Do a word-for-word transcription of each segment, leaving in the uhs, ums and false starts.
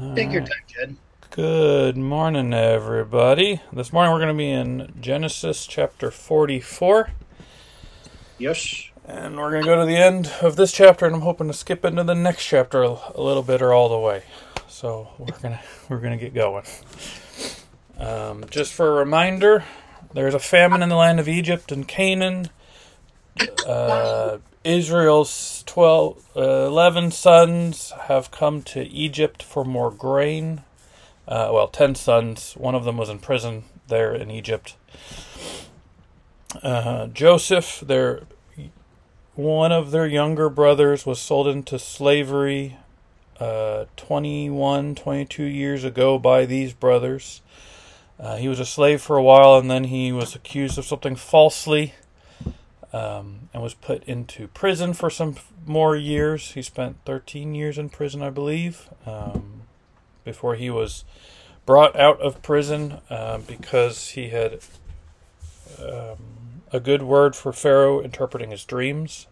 All Take right. your time, Jed. Good morning, everybody. This morning we're going to be in Genesis chapter forty-four. Yes. And we're going to go to the end of this chapter, and I'm hoping to skip into the next chapter a little bit or all the way. So we're gonna we're gonna get going. Um, just for a reminder, there's a famine in the land of Egypt and Canaan. Uh, Israel's twelve, uh, eleven sons have come to Egypt for more grain. Uh, well, ten sons. One of them was in prison there in Egypt. Uh, Joseph, their one of their younger brothers, was sold into slavery uh, twenty-one, twenty-two years ago by these brothers. Uh, he was a slave for a while, and then he was accused of something falsely. Um, and was put into prison for some more years. He spent thirteen years in prison, I believe, um, before he was brought out of prison uh, because he had um, a good word for Pharaoh interpreting his dreams,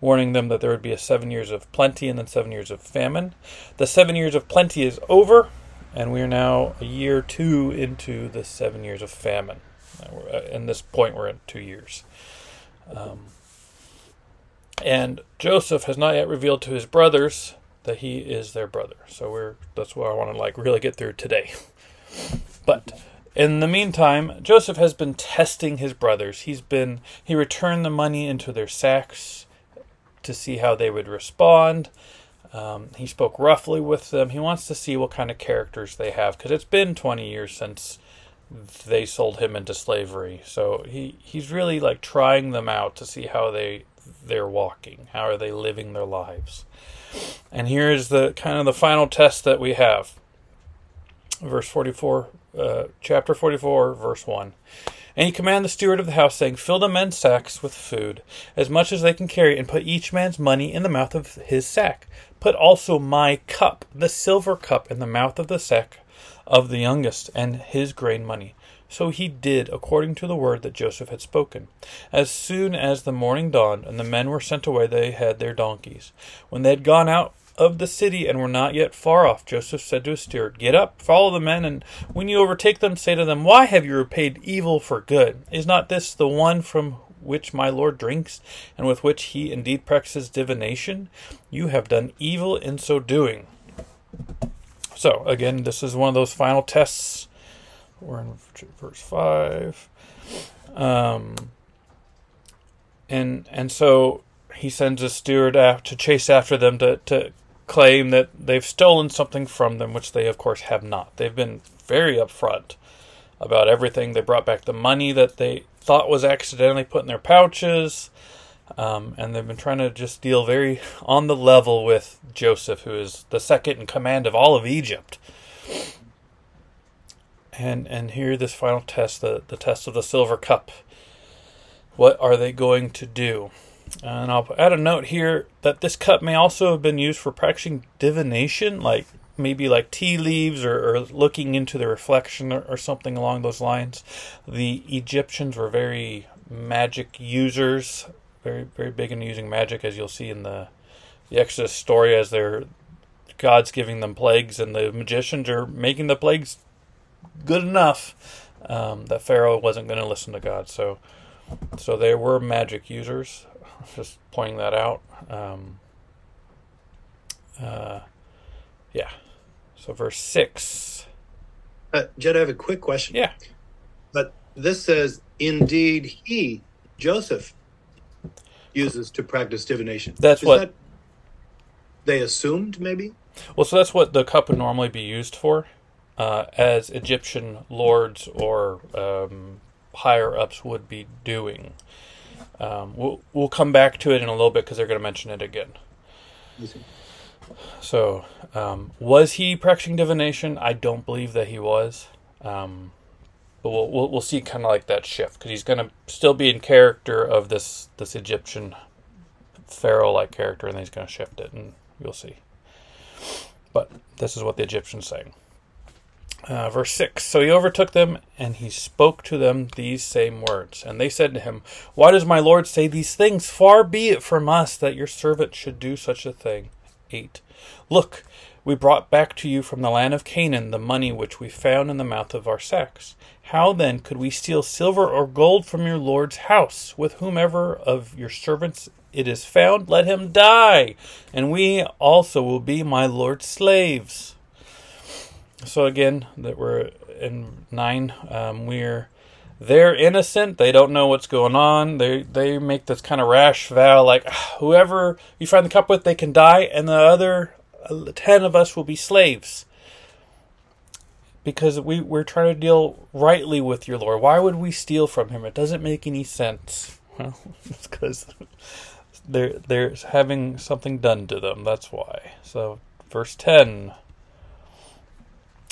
warning them that there would be a seven years of plenty and then seven years of famine. The seven years of plenty is over, and we are now a year or two into the seven years of famine. Uh, in this point, we're at two years. Um, and Joseph has not yet revealed to his brothers that he is their brother. So we're that's what I want to like really get through today. But in the meantime, Joseph has been testing his brothers. He's been he returned the money into their sacks to see how they would respond. Um, he spoke roughly with them. He wants to see what kind of characters they have because it's been twenty years since they sold him into slavery. So he, he's really like trying them out to see how they, they're walking. How are they living their lives? And here is the kind of the final test that we have. Verse forty-four, uh, chapter forty-four, verse one. And he commanded the steward of the house, saying, "Fill the men's sacks with food, as much as they can carry, and put each man's money in the mouth of his sack. Put also my cup, the silver cup, in the mouth of the sack of the youngest, and his grain money." So he did according to the word that Joseph had spoken. As soon as the morning dawned, and the men were sent away, they had their donkeys. When they had gone out of the city, and were not yet far off, Joseph said to his steward, "Get up, follow the men, and when you overtake them, say to them, 'Why have you repaid evil for good? Is not this the one from which my lord drinks, and with which he indeed practices divination? You have done evil in so doing.'" So, again, this is one of those final tests. We're in verse five. Um, and and so he sends a steward out to chase after them to, to claim that they've stolen something from them, which they, of course, have not. They've been very upfront about everything. They brought back the money that they thought was accidentally put in their pouches. Um, and they've been trying to just deal very on the level with Joseph, who is the second in command of all of Egypt. And and here this final test, the, the test of the silver cup. What are they going to do? And I'll add a note here that this cup may also have been used for practicing divination, like maybe like tea leaves or, or looking into the reflection or, or something along those lines. The Egyptians were very magic users. Very, very big in using magic, as you'll see in the, the Exodus story, as their God's giving them plagues, and the magicians are making the plagues good enough um, that Pharaoh wasn't going to listen to God. So, so they were magic users. Just pointing that out. Um, uh, yeah. So verse six. Uh, Jed, I have a quick question. Yeah. But this says, "Indeed, he, Joseph, uses to practice divination." That's Is what that they assumed, maybe? Well, so that's what the cup would normally be used for, uh, as Egyptian lords or um, higher-ups would be doing. Um, we'll, we'll come back to it in a little bit because they're going to mention it again. So, um, was he practicing divination? I don't believe that he was. Um But we'll, we'll we'll see kind of like that shift, because he's going to still be in character of this, this Egyptian pharaoh-like character, and then he's going to shift it, and you'll see. But this is what the Egyptian's saying. Uh, verse six, "So he overtook them, and he spoke to them these same words. And they said to him, 'Why does my lord say these things? Far be it from us that your servant should do such a thing.' eight, 'Look, We brought back to you from the land of Canaan the money which we found in the mouth of our sacks. How then could we steal silver or gold from your Lord's house? With whomever of your servants it is found, let him die, and we also will be my Lord's slaves. So again, that we're in nine, um, we're they're innocent. They don't know what's going on. They they make this kind of rash vow, like whoever you find the cup with, they can die, and the other ten of us will be slaves. Because we, we're trying to deal rightly with your Lord. Why would we steal from him? It doesn't make any sense. Well, it's because they're, they're having something done to them. That's why. So, verse ten.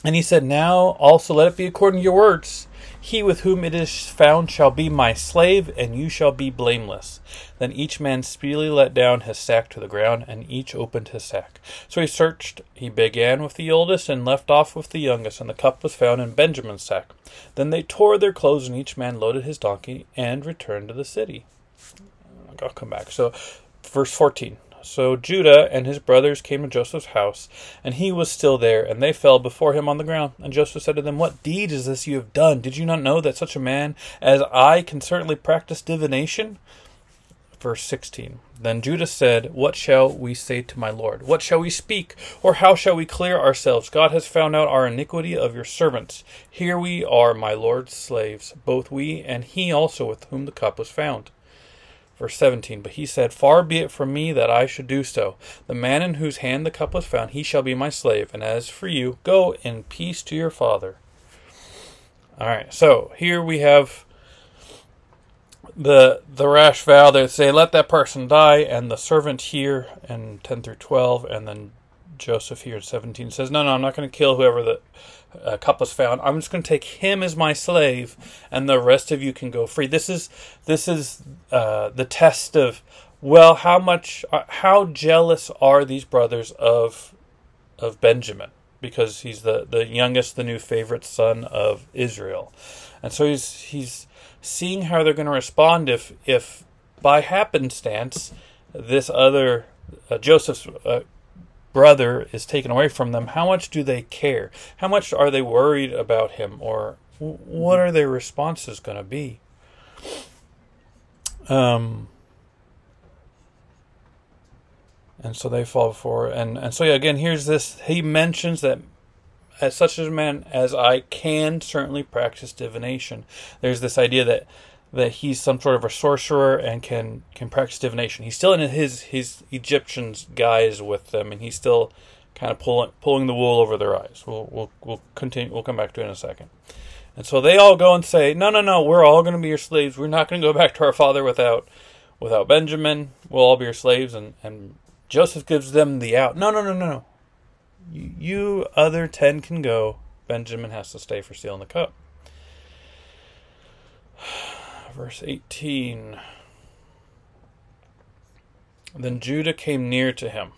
And he said, now also let it be according to your words. He with whom it is found shall be my slave, and you shall be blameless. Then each man speedily let down his sack to the ground, and each opened his sack. So he searched. He began with the oldest, and left off with the youngest, and the cup was found in Benjamin's sack. Then they tore their clothes, and each man loaded his donkey, and returned to the city. I'll come back. So, verse fourteen. So Judah and his brothers came to Joseph's house, and he was still there, and they fell before him on the ground. And Joseph said to them, what deed is this you have done? Did you not know that such a man as I can certainly practice divination? Verse sixteen. Then Judah said, what shall we say to my Lord? What shall we speak? Or how shall we clear ourselves? God has found out our iniquity of your servants. Here we are, my Lord's slaves, both we and he also with whom the cup was found. Verse seventeen, but he said, far be it from me that I should do so. The man in whose hand the cup was found, he shall be my slave. And as for you, go in peace to your father. All right, so here we have the the rash vow. They say, let that person die. And the servant here in ten through twelve, and then Joseph here in seventeen says, no, no, I'm not going to kill whoever the uh, cup was found. I'm just going to take him as my slave, and the rest of you can go free. This is this is uh, the test of, well, how much, uh, how jealous are these brothers of of Benjamin, because he's the, the youngest, the new favorite son of Israel, and so he's he's seeing how they're going to respond if if by happenstance this other uh, Joseph's. Uh, brother is taken away from them. How much do they care? How much are they worried about him, or what are their responses going to be? Um, and so they fall for it. And, and so, yeah, again, here's this. He mentions that as such a man as I can certainly practice divination. There's this idea that that he's some sort of a sorcerer and can, can practice divination. He's still in his his Egyptian guise with them, and he's still kind of pulling pulling the wool over their eyes. We'll we'll we'll continue. We'll come back to it in a second. And so they all go and say, no, no, no, we're all going to be your slaves. We're not going to go back to our father without without Benjamin. We'll all be your slaves. And, and Joseph gives them the out. No, no, no, no, no. You other ten can go. Benjamin has to stay for stealing the cup. Verse eighteen. Then Judah came near to him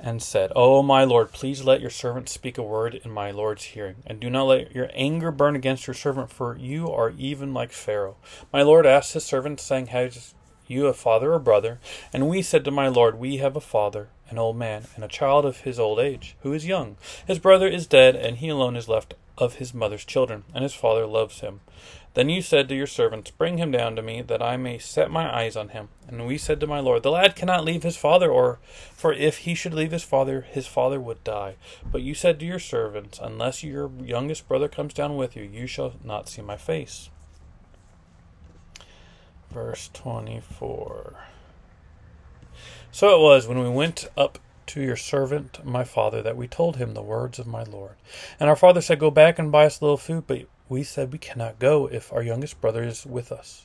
and said, O my Lord, please let your servant speak a word in my Lord's hearing, and do not let your anger burn against your servant, for you are even like Pharaoh. My Lord asked his servant, saying, has you a father or brother? And we said to my Lord, we have a father, an old man, and a child of his old age, who is young. His brother is dead, and he alone is left of his mother's children, and his father loves him. Then you said to your servants, bring him down to me, that I may set my eyes on him. And we said to my Lord, the lad cannot leave his father, or for if he should leave his father, his father would die. But you said to your servants, unless your youngest brother comes down with you, you shall not see my face. Verse twenty-four. So it was, when we went up to your servant, my father, that we told him the words of my Lord. And our father said, go back and buy us a little food, but we said we cannot go if our youngest brother is with us.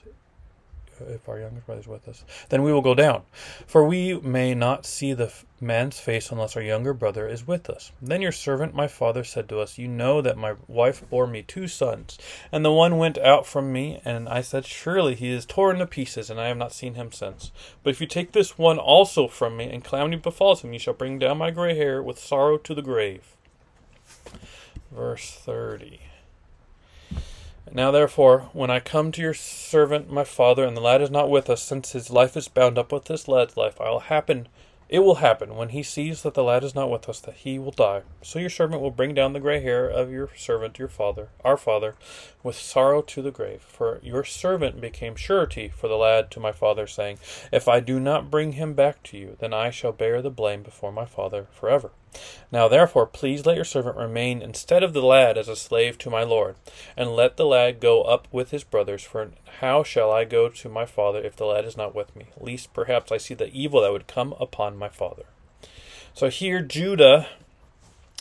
If our youngest brother is with us, then we will go down. For we may not see the man's face unless our younger brother is with us. Then your servant, my father, said to us, you know that my wife bore me two sons, and the one went out from me, and I said, surely he is torn to pieces, and I have not seen him since. But if you take this one also from me, and calamity befalls him, you shall bring down my gray hair with sorrow to the grave. Verse thirty. Now therefore, when I come to your servant my father, and the lad is not with us, since his life is bound up with this lad's life, I will happen It will happen, when he sees that the lad is not with us, that he will die. So your servant will bring down the gray hair of your servant, your father, our father, with sorrow to the grave. For your servant became surety for the lad to my father, saying, If I do not bring him back to you, then I shall bear the blame before my father forever. Now therefore, please let your servant remain instead of the lad as a slave to my lord, and let the lad go up with his brothers, for how shall I go to my father if the lad is not with me? Lest perhaps I see the evil that would come upon my father. So here Judah,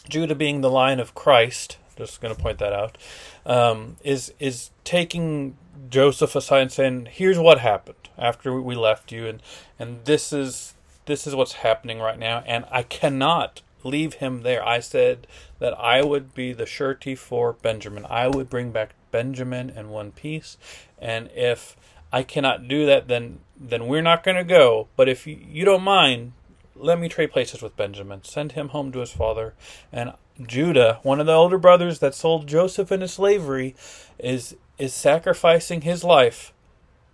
Judah being the line of Christ, just going to point that out, um, is, is taking Joseph aside and saying, here's what happened after we left you, and, and this is this is what's happening right now, and I cannot leave him there. I said that I would be the surety for Benjamin. I would bring back Benjamin in one piece. And if I cannot do that, then then we're not going to go. But if you, you don't mind, let me trade places with Benjamin. Send him home to his father. And Judah, one of the older brothers that sold Joseph into slavery, is is sacrificing his life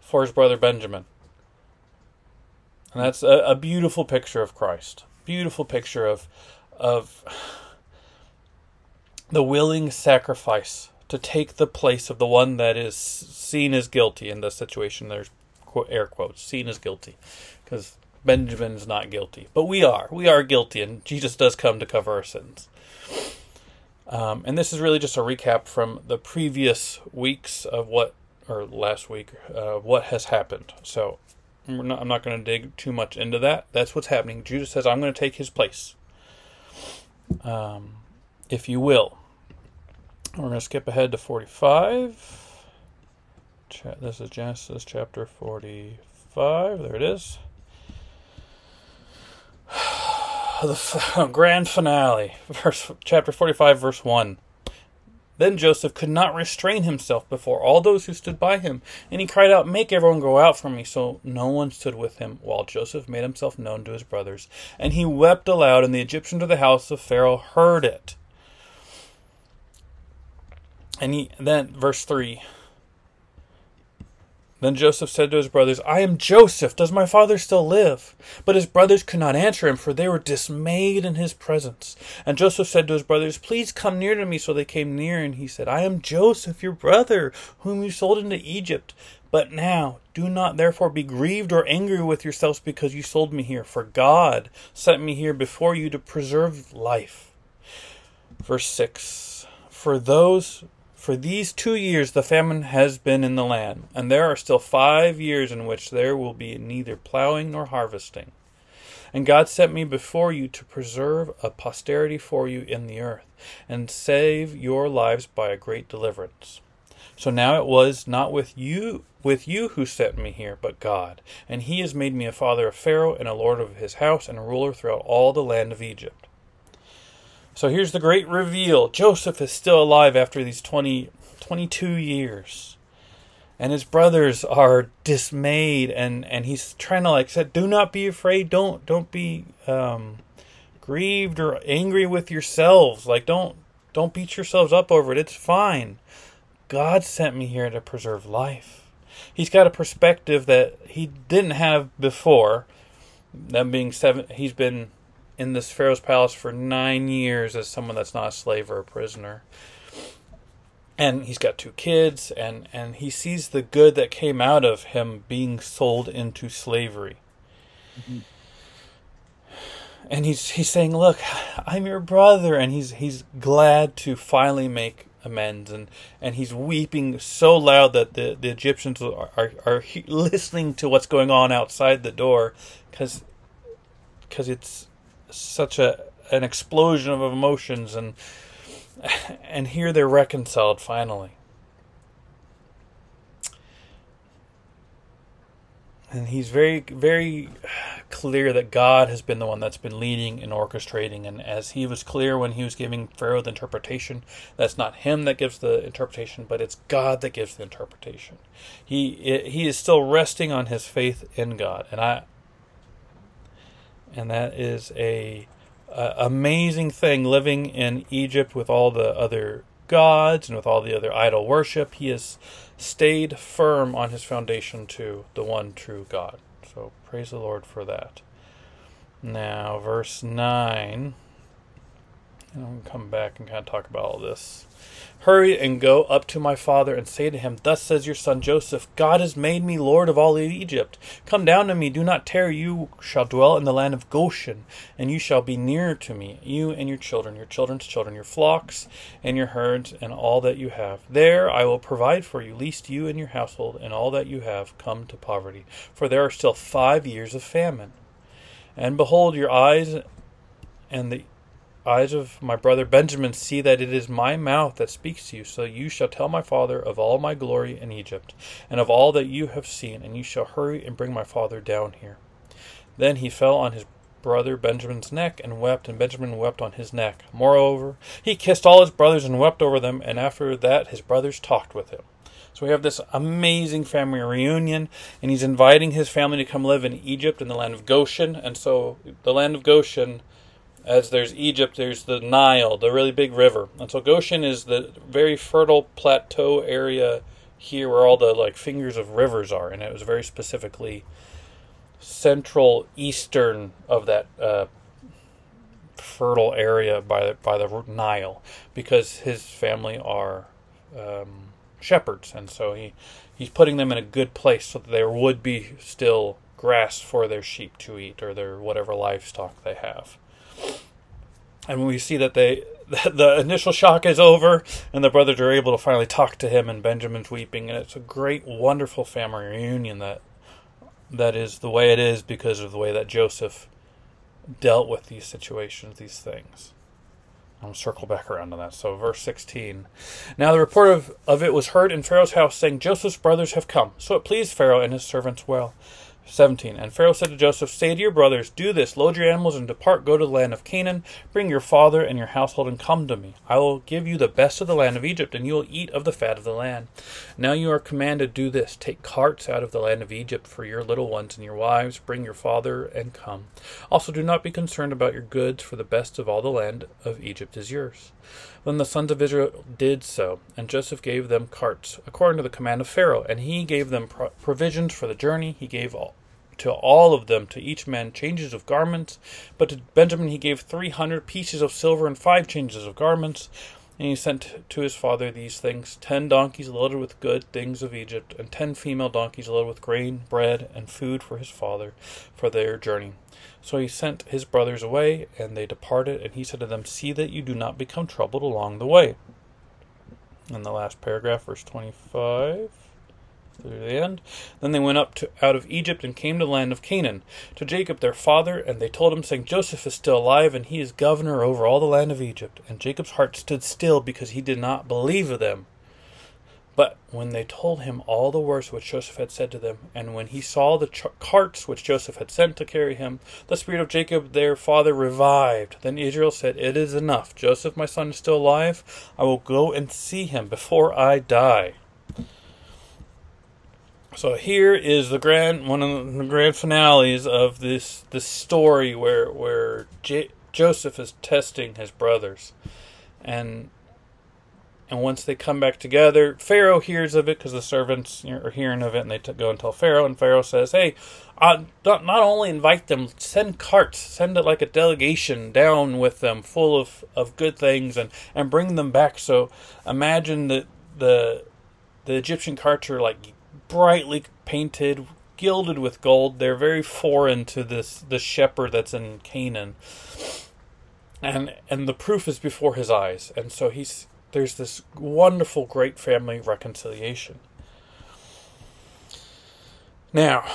for his brother Benjamin. And that's a, a beautiful picture of Christ. Beautiful picture of of the willing sacrifice to take the place of the one that is seen as guilty in this situation. There's air quotes, seen as guilty, because Benjamin's not guilty. But we are. We are guilty, and Jesus does come to cover our sins. Um, and this is really just a recap from the previous weeks of what, or last week, uh, what has happened. So we're not, I'm not going to dig too much into that. That's what's happening. Judah says, I'm going to take his place, um, if you will. We're going to skip ahead to forty-five. This is Genesis chapter forty-five. There it is. The grand finale. Verse, chapter forty-five, verse one. Then Joseph could not restrain himself before all those who stood by him, and he cried out, Make everyone go out from me. So no one stood with him, while Joseph made himself known to his brothers. And he wept aloud, and the Egyptians of the house of Pharaoh heard it. And he, then, verse three. Then Joseph said to his brothers, I am Joseph. Does my father still live? But his brothers could not answer him, for they were dismayed in his presence. And Joseph said to his brothers, Please come near to me. So they came near, and he said, I am Joseph, your brother, whom you sold into Egypt. But now, do not therefore be grieved or angry with yourselves because you sold me here, for God sent me here before you to preserve life. Verse six. For those... For these two years the famine has been in the land, and there are still five years in which there will be neither plowing nor harvesting. And God sent me before you to preserve a posterity for you in the earth, and save your lives by a great deliverance. So now it was not with you with you who sent me here, but God. And he has made me a father of Pharaoh, and a lord of his house, and a ruler throughout all the land of Egypt. So here's the great reveal. Joseph is still alive after these twenty, twenty-two years. And his brothers are dismayed. And, and he's trying to like say, do not be afraid. Don't don't be um, grieved or angry with yourselves. Like don't don't beat yourselves up over it. It's fine. God sent me here to preserve life. He's got a perspective that he didn't have before. That being seven, he's been in this Pharaoh's palace for nine years as someone that's not a slave or a prisoner. And he's got two kids, and, and he sees the good that came out of him being sold into slavery. Mm-hmm. And he's he's saying, look, I'm your brother, and he's he's glad to finally make amends, and, and he's weeping so loud that the, the Egyptians are, are, are he- listening to what's going on outside the door, because it's such a an explosion of emotions, and and here they're reconciled finally. And he's very, very clear that God has been the one that's been leading and orchestrating. And as he was clear when he was giving Pharaoh the interpretation, that's not him that gives the interpretation, but it's God that gives the interpretation. He he is still resting on his faith in God, and I. And that is a, a amazing thing, living in Egypt with all the other gods and with all the other idol worship. He has stayed firm on his foundation to the one true God. So praise the Lord for that. Now, verse nine. And I'm going to come back and kind of talk about all this. Hurry and go up to my father and say to him, Thus says your son Joseph, God has made me lord of all Egypt. Come down to me, do not tarry. You shall dwell in the land of Goshen, and you shall be near to me, you and your children, your children's children, your flocks and your herds, and all that you have. There I will provide for you, lest you and your household and all that you have come to poverty. For there are still five years of famine. And behold, your eyes and the eyes of my brother Benjamin see that it is my mouth that speaks to you. So you shall tell my father of all my glory in Egypt, and of all that you have seen, and you shall hurry and bring my father down here. Then he fell on his brother Benjamin's neck and wept, and Benjamin wept on his neck. Moreover, he kissed all his brothers and wept over them, and after that his brothers talked with him. So we have this amazing family reunion, and he's inviting his family to come live in Egypt, in the land of Goshen. And so the land of Goshen, as there's Egypt, there's the Nile, the really big river. And so Goshen is the very fertile plateau area here where all the like fingers of rivers are. And it was very specifically central eastern of that uh, fertile area by the, by the Nile, because his family are um, shepherds. And so he, he's putting them in a good place so that there would be still grass for their sheep to eat, or their whatever livestock they have. And we see that they, the initial shock is over, and the brothers are able to finally talk to him, and Benjamin's weeping, and it's a great, wonderful family reunion that that is the way it is because of the way that Joseph dealt with these situations, these things. I'll circle back around to that. So verse sixteen. Now the report of, of it was heard in Pharaoh's house, saying, Joseph's brothers have come. So it pleased Pharaoh and his servants well. seventeen. And Pharaoh said to Joseph, Say to your brothers, Do this, load your animals and depart, go to the land of Canaan, bring your father and your household and come to me. I will give you the best of the land of Egypt, and you will eat of the fat of the land. Now you are commanded, do this, take carts out of the land of Egypt for your little ones and your wives, bring your father and come. Also do not be concerned about your goods, for the best of all the land of Egypt is yours. Then the sons of Israel did so, and Joseph gave them carts, according to the command of Pharaoh, and he gave them pro- provisions for the journey. He gave all to all of them, to each man, changes of garments. But to Benjamin he gave three hundred pieces of silver and five changes of garments. And he sent to his father these things, ten donkeys loaded with good things of Egypt, and ten female donkeys loaded with grain, bread, and food for his father for their journey. So he sent his brothers away, and they departed. And he said to them, See that you do not become troubled along the way. In the last paragraph, verse twenty-five. Through the end. Then they went up to, out of Egypt and came to the land of Canaan, to Jacob their father, and they told him, saying, Joseph is still alive, and he is governor over all the land of Egypt. And Jacob's heart stood still, because he did not believe them. But when they told him all the words which Joseph had said to them, and when he saw the ch- carts which Joseph had sent to carry him, the spirit of Jacob their father revived. Then Israel said, It is enough. Joseph my son is still alive. I will go and see him before I die. So here is the grand one of the grand finales of this this story where where J- Joseph is testing his brothers, and and once they come back together, Pharaoh hears of it because the servants are hearing of it, and they t- go and tell Pharaoh, and Pharaoh says, "Hey, I don't, not only invite them, send carts, send it like a delegation down with them, full of, of good things, and, and bring them back." So imagine the the the Egyptian carts are like brightly painted, gilded with gold. They're very foreign to this the shepherd that's in Canaan, and and the proof is before his eyes. And so he's there's this wonderful, great family reconciliation. Now,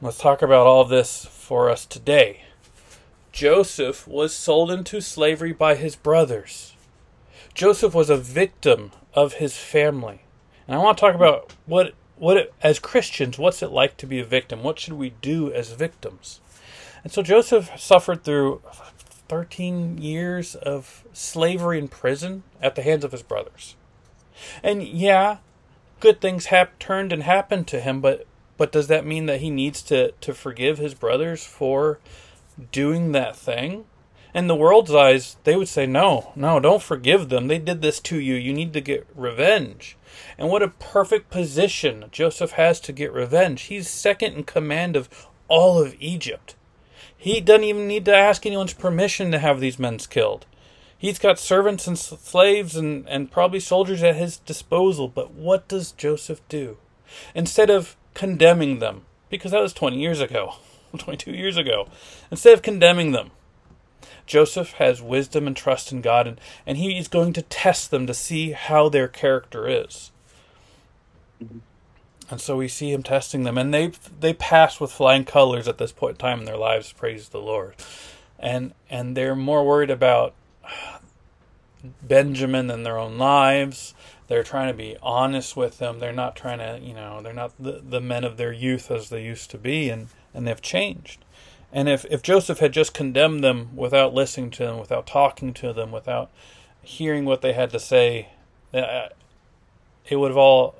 let's talk about all this for us today. Joseph was sold into slavery by his brothers. Joseph was a victim of his family. And I want to talk about what, what it, as Christians, what's it like to be a victim? What should we do as victims? And so Joseph suffered through thirteen years of slavery in prison at the hands of his brothers. And yeah, good things hap- turned and happened to him, but, but does that mean that he needs to, to forgive his brothers for doing that thing? In the world's eyes, they would say, no, no, don't forgive them. They did this to you. You need to get revenge. And what a perfect position Joseph has to get revenge. He's second in command of all of Egypt. He doesn't even need to ask anyone's permission to have these men killed. He's got servants and slaves and, and probably soldiers at his disposal. But what does Joseph do? Instead of condemning them, because that was twenty years ago, twenty-two years ago, instead of condemning them, Joseph has wisdom and trust in God, and, and he is going to test them to see how their character is. And so we see him testing them, and they they pass with flying colors at this point in time in their lives, praise the Lord. And and they're more worried about Benjamin than their own lives. They're trying to be honest with them. They're not trying to, you know, they're not the, the men of their youth as they used to be, and, and they've changed. And if, if Joseph had just condemned them without listening to them, without talking to them, without hearing what they had to say, uh, it would have all...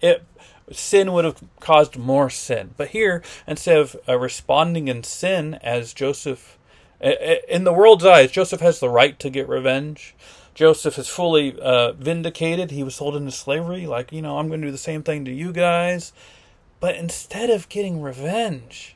It, sin would have caused more sin. But here, instead of uh, responding in sin as Joseph... In the world's eyes, Joseph has the right to get revenge. Joseph is fully uh, vindicated. He was sold into slavery. Like, you know, I'm going to do the same thing to you guys. But instead of getting revenge...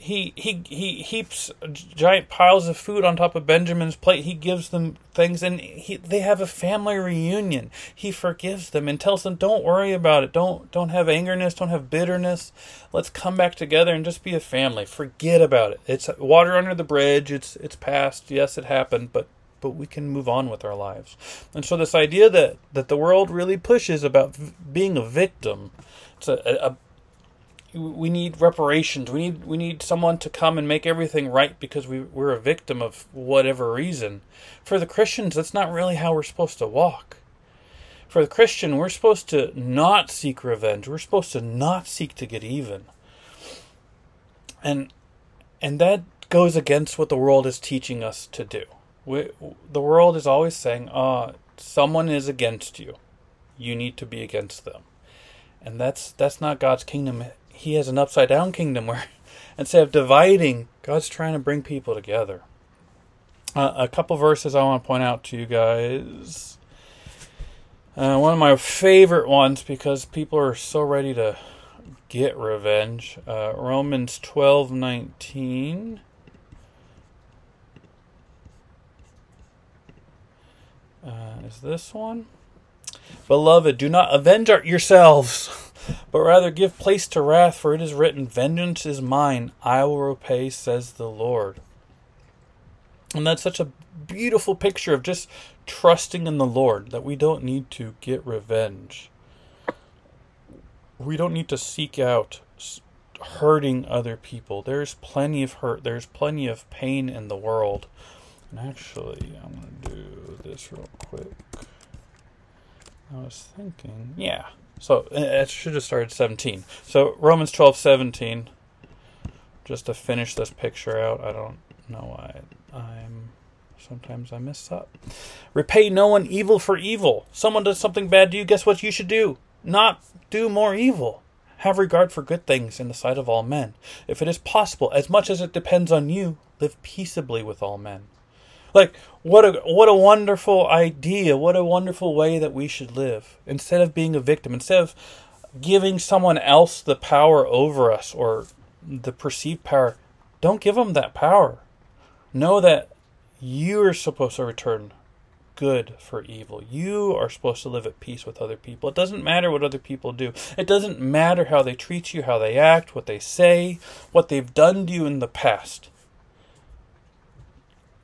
He, he, he, he heaps giant piles of food on top of Benjamin's plate. He gives them things, and he, they have a family reunion. He forgives them and tells them, "Don't worry about it. Don't, don't have angerness. Don't have bitterness. Let's come back together and just be a family. Forget about it. It's water under the bridge. It's, it's past. Yes, it happened, but, but we can move on with our lives." And so this idea that, that the world really pushes about v- being a victim, it's a, a, a we need reparations. We need we need someone to come and make everything right because we, we're a victim of whatever reason. For the Christians, that's not really how we're supposed to walk. For the Christian, we're supposed to not seek revenge. We're supposed to not seek to get even. And and that goes against what the world is teaching us to do. We, the world is always saying, "Ah, oh, someone is against you. You need to be against them." And that's that's not God's kingdom. He has an upside-down kingdom where, instead of dividing, God's trying to bring people together. Uh, a couple verses I want to point out to you guys. Uh, one of my favorite ones, because people are so ready to get revenge. Uh, Romans twelve nineteen. Uh, is this one? "Beloved, do not avenge yourselves, but rather give place to wrath, for it is written, vengeance is mine, I will repay, says the Lord." And that's such a beautiful picture of just trusting in the Lord, that we don't need to get revenge. We don't need to seek out hurting other people. There's plenty of hurt. There's plenty of pain in the world. And actually, I'm going to do this real quick. I was thinking, yeah. So it should have started seventeen. So Romans twelve seventeen. Just to finish this picture out, I don't know why I'm. Sometimes I mess up. "Repay no one evil for evil." Someone does something bad to you. Guess what you should do? Not do more evil. "Have regard for good things in the sight of all men. If it is possible, as much as it depends on you, live peaceably with all men." Like, what a what a wonderful idea, what a wonderful way that we should live. Instead of being a victim, instead of giving someone else the power over us or the perceived power, don't give them that power. Know that you are supposed to return good for evil. You are supposed to live at peace with other people. It doesn't matter what other people do. It doesn't matter how they treat you, how they act, what they say, what they've done to you in the past.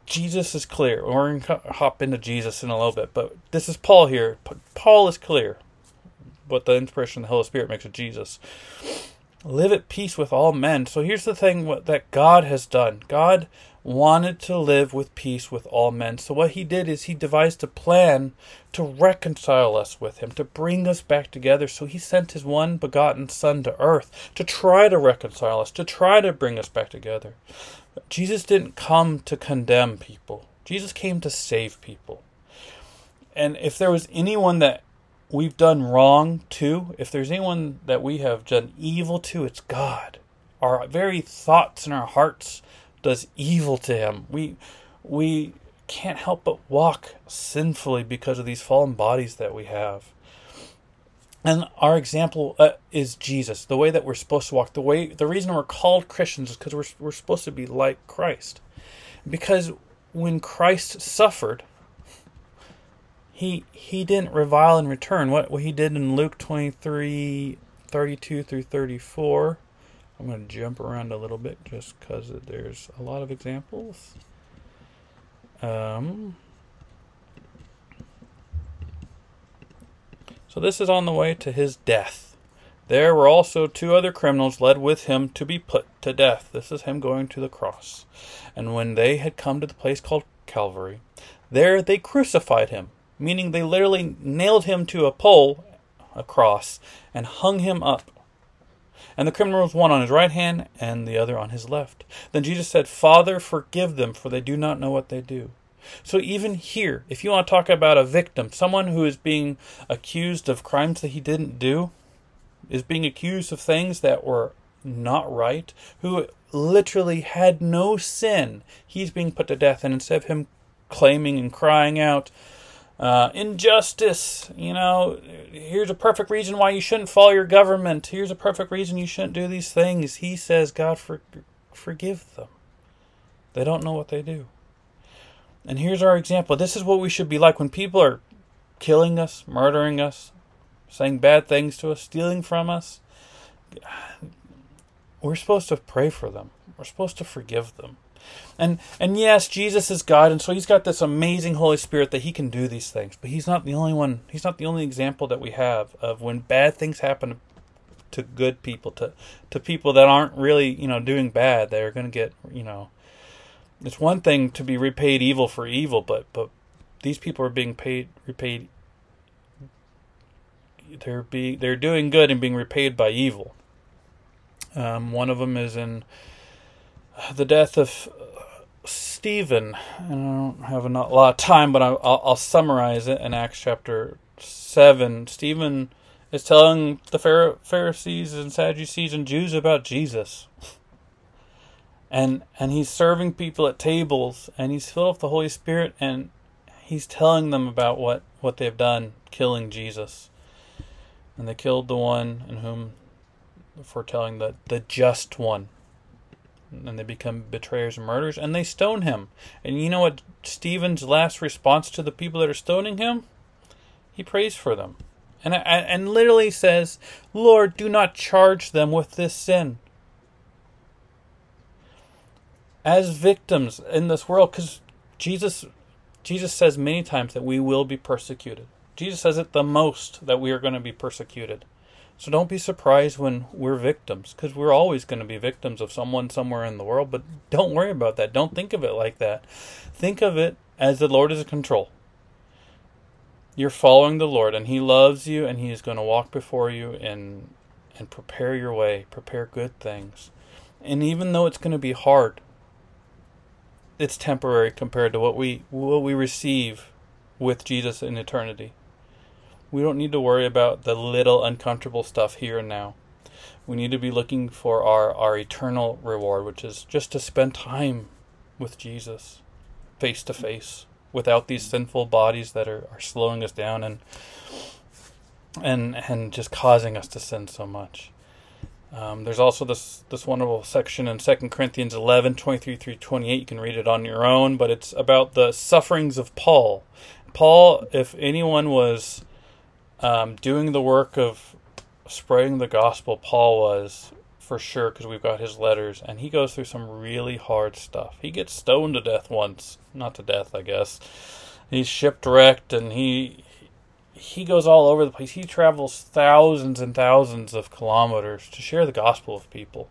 Jesus is clear. We're going to hop into Jesus in a little bit, but this is Paul here. Paul is clear, but the inspiration of the Holy Spirit makes of Jesus. Live at peace with all men. So here's the thing that God has done. God wanted to live with peace with all men. So what he did is he devised a plan to reconcile us with him, to bring us back together. So he sent his one begotten Son to earth to try to reconcile us, to try to bring us back together. Jesus didn't come to condemn people. Jesus came to save people. And if there was anyone that we've done wrong to, if there's anyone that we have done evil to, it's God. Our very thoughts and our hearts does evil to him. We we can't help but walk sinfully because of these fallen bodies that we have. And our example uh, is Jesus, the way that we're supposed to walk. The way, the reason we're called Christians is because we're we're supposed to be like Christ. Because when Christ suffered, he he didn't revile in return. What, what he did in Luke twenty-three, thirty-two through thirty-four. I'm going to jump around a little bit just because there's a lot of examples. Um. So this is on the way to his death. There were also two other criminals led with him to be put to death. This is him going to the cross. And when they had come to the place called Calvary, there they crucified him, meaning they literally nailed him to a pole, a cross, and hung him up. And the criminals, one on his right hand and the other on his left. Then Jesus said, "Father, forgive them, for they do not know what they do." So even here, if you want to talk about a victim, someone who is being accused of crimes that he didn't do, is being accused of things that were not right, who literally had no sin, he's being put to death. And instead of him claiming and crying out, uh, injustice, you know, here's a perfect reason why you shouldn't follow your government, here's a perfect reason you shouldn't do these things, he says, God, for- forgive them. They don't know what they do. And here's our example. This is what we should be like when people are killing us, murdering us, saying bad things to us, stealing from us. We're supposed to pray for them. We're supposed to forgive them. And and yes, Jesus is God, and so he's got this amazing Holy Spirit that he can do these things. But he's not the only one. He's not the only example that we have of when bad things happen to good people, to to people that aren't really, you know, doing bad. They're going to get, you know, it's one thing to be repaid evil for evil, but, but these people are being paid repaid. They're be they're doing good and being repaid by evil. Um, one of them is in the death of Stephen, and I don't have a lot of time, but I'll, I'll summarize it in Acts chapter seven. Stephen is telling the Phar- Pharisees and Sadducees and Jews about Jesus. And and he's serving people at tables, and he's filled with the Holy Spirit, and he's telling them about what, what they've done, killing Jesus. And they killed the one in whom, foretelling the, the just one. And they become betrayers and murderers, and they stone him. And you know what Stephen's last response to the people that are stoning him? He prays for them. And and literally says, "Lord, do not charge them with this sin." As victims in this world, because Jesus Jesus says many times that we will be persecuted. Jesus says it the most, that we are going to be persecuted. So don't be surprised when we're victims, because we're always going to be victims of someone somewhere in the world. But don't worry about that. Don't think of it like that. Think of it as the Lord is in control. You're following the Lord, and he loves you, and he is going to walk before you and and prepare your way, prepare good things. And even though it's going to be hard, it's temporary compared to what we what we receive with Jesus in eternity. We don't need to worry about the little uncomfortable stuff here and now. We need to be looking for our, our eternal reward, which is just to spend time with Jesus, face to face, without these sinful bodies that are, are slowing us down and and and just causing us to sin so much. Um, there's also this this wonderful section in Second Corinthians eleven, twenty-three through twenty-eight. You can read it on your own, but it's about the sufferings of Paul. Paul, if anyone was um, doing the work of spreading the gospel, Paul was for sure, because we've got his letters, and he goes through some really hard stuff. He gets stoned to death once. Not to death, I guess. He's shipwrecked, and he... He goes all over the place. He travels thousands and thousands of kilometers to share the gospel with people.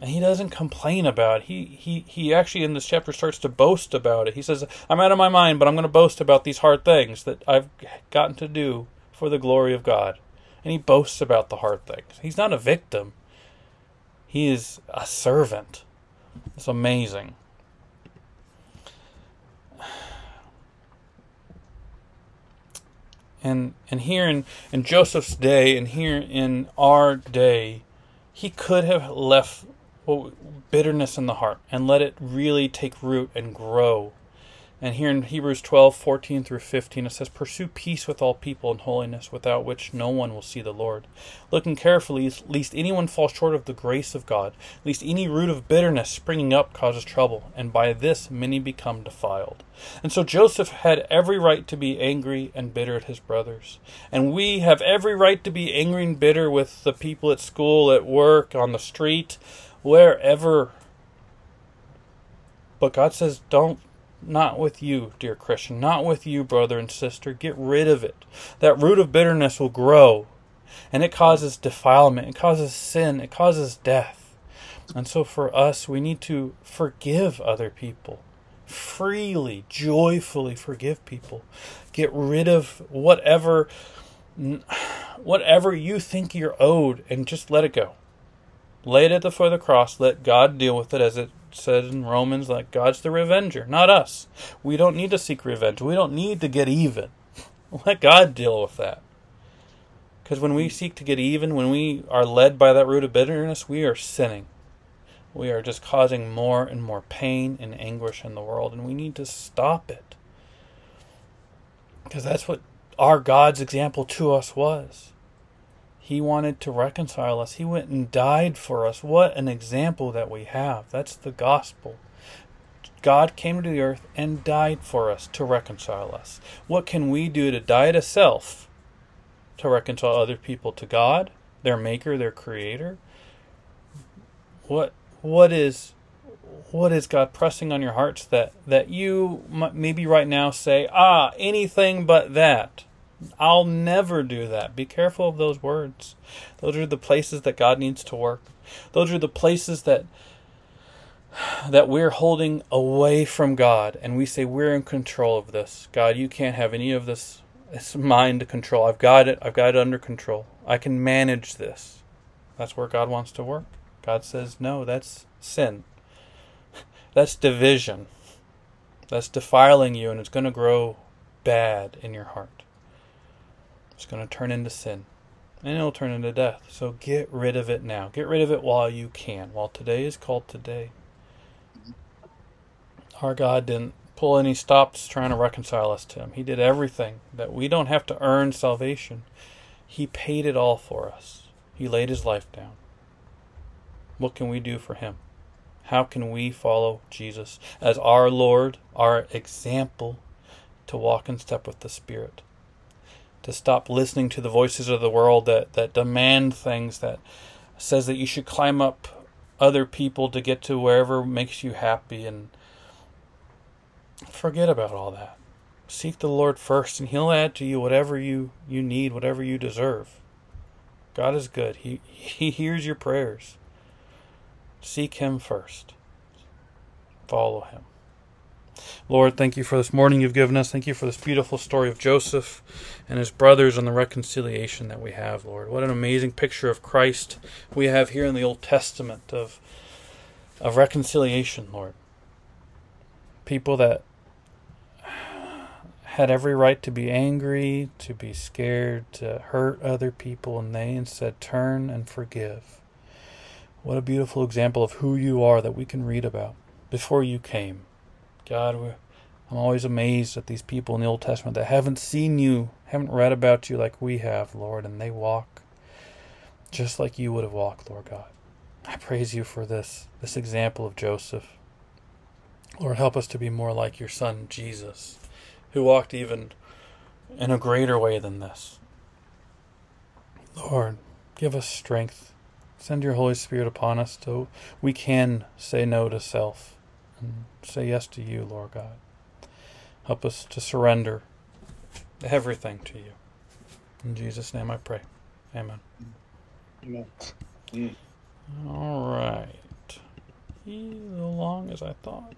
And he doesn't complain about it. He, he, he actually in this chapter starts to boast about it. He says, "I'm out of my mind, but I'm going to boast about these hard things that I've gotten to do for the glory of God." And he boasts about the hard things. He's not a victim. He is a servant. It's amazing. And and here in, in Joseph's day, and here in our day, he could have left well, bitterness in the heart and let it really take root and grow. And here in Hebrews twelve, fourteen through fifteen, it says, "Pursue peace with all people and holiness, without which no one will see the Lord. Looking carefully, lest anyone fall short of the grace of God, lest any root of bitterness springing up causes trouble, and by this many become defiled." And so Joseph had every right to be angry and bitter at his brothers. And we have every right to be angry and bitter with the people at school, at work, on the street, wherever. But God says, don't. Not with you, dear Christian. Not with you, brother and sister. Get rid of it. That root of bitterness will grow, and it causes defilement. It causes sin. It causes death. And so for us, we need to forgive other people. Freely, joyfully forgive people. Get rid of whatever, whatever you think you're owed, and just let it go. Lay it at the foot of the cross. Let God deal with it, as it said in Romans, like God's the revenger, not us. We don't need to seek revenge. We don't need to get even. Let God deal with that. Because when we seek to get even, when we are led by that root of bitterness, we are sinning. We are just causing more and more pain and anguish in the world, and we need to stop it. Because that's what our God's example to us was. He wanted to reconcile us. He went and died for us. What an example that we have. That's the gospel. God came to the earth and died for us to reconcile us. What can we do to die to self to reconcile other people to God, their maker, their creator? What what is what is God pressing on your hearts that, that you maybe right now say, ah, anything but that. I'll never do that. Be careful of those words. Those are the places that God needs to work. Those are the places that that we're holding away from God. And we say, we're in control of this. God, you can't have any of this. It's mine to control. I've got it. I've got it under control. I can manage this. That's where God wants to work. God says, no, that's sin. That's division. That's defiling you, and it's going to grow bad in your heart. It's going to turn into sin, and it'll turn into death. So get rid of it now. Get rid of it while you can, while today is called today. Our God didn't pull any stops trying to reconcile us to Him. He did everything that we don't have to earn salvation. He paid it all for us. He laid His life down. What can we do for Him? How can we follow Jesus as our Lord, our example, to walk in step with the Spirit? To stop listening to the voices of the world that, that demand things, that says that you should climb up other people to get to wherever makes you happy, and forget about all that. Seek the Lord first, and He'll add to you whatever you, you need, whatever you deserve. God is good. He, he hears your prayers. Seek Him first. Follow Him. Lord, thank you for this morning you've given us. Thank you for this beautiful story of Joseph and his brothers and the reconciliation that we have, Lord. What an amazing picture of Christ we have here in the Old Testament of of reconciliation, Lord. People that had every right to be angry, to be scared, to hurt other people, and they instead turn and forgive. What a beautiful example of who you are that we can read about before you came. God, I'm always amazed at these people in the Old Testament that haven't seen you, haven't read about you like we have, Lord, and they walk just like you would have walked, Lord God. I praise you for this, this example of Joseph. Lord, help us to be more like your son, Jesus, who walked even in a greater way than this. Lord, give us strength. Send your Holy Spirit upon us so we can say no to self. And say yes to you, Lord God. Help us to surrender everything to you. In Jesus' name I pray. Amen. Amen. Mm. All right. He's as long as I thought.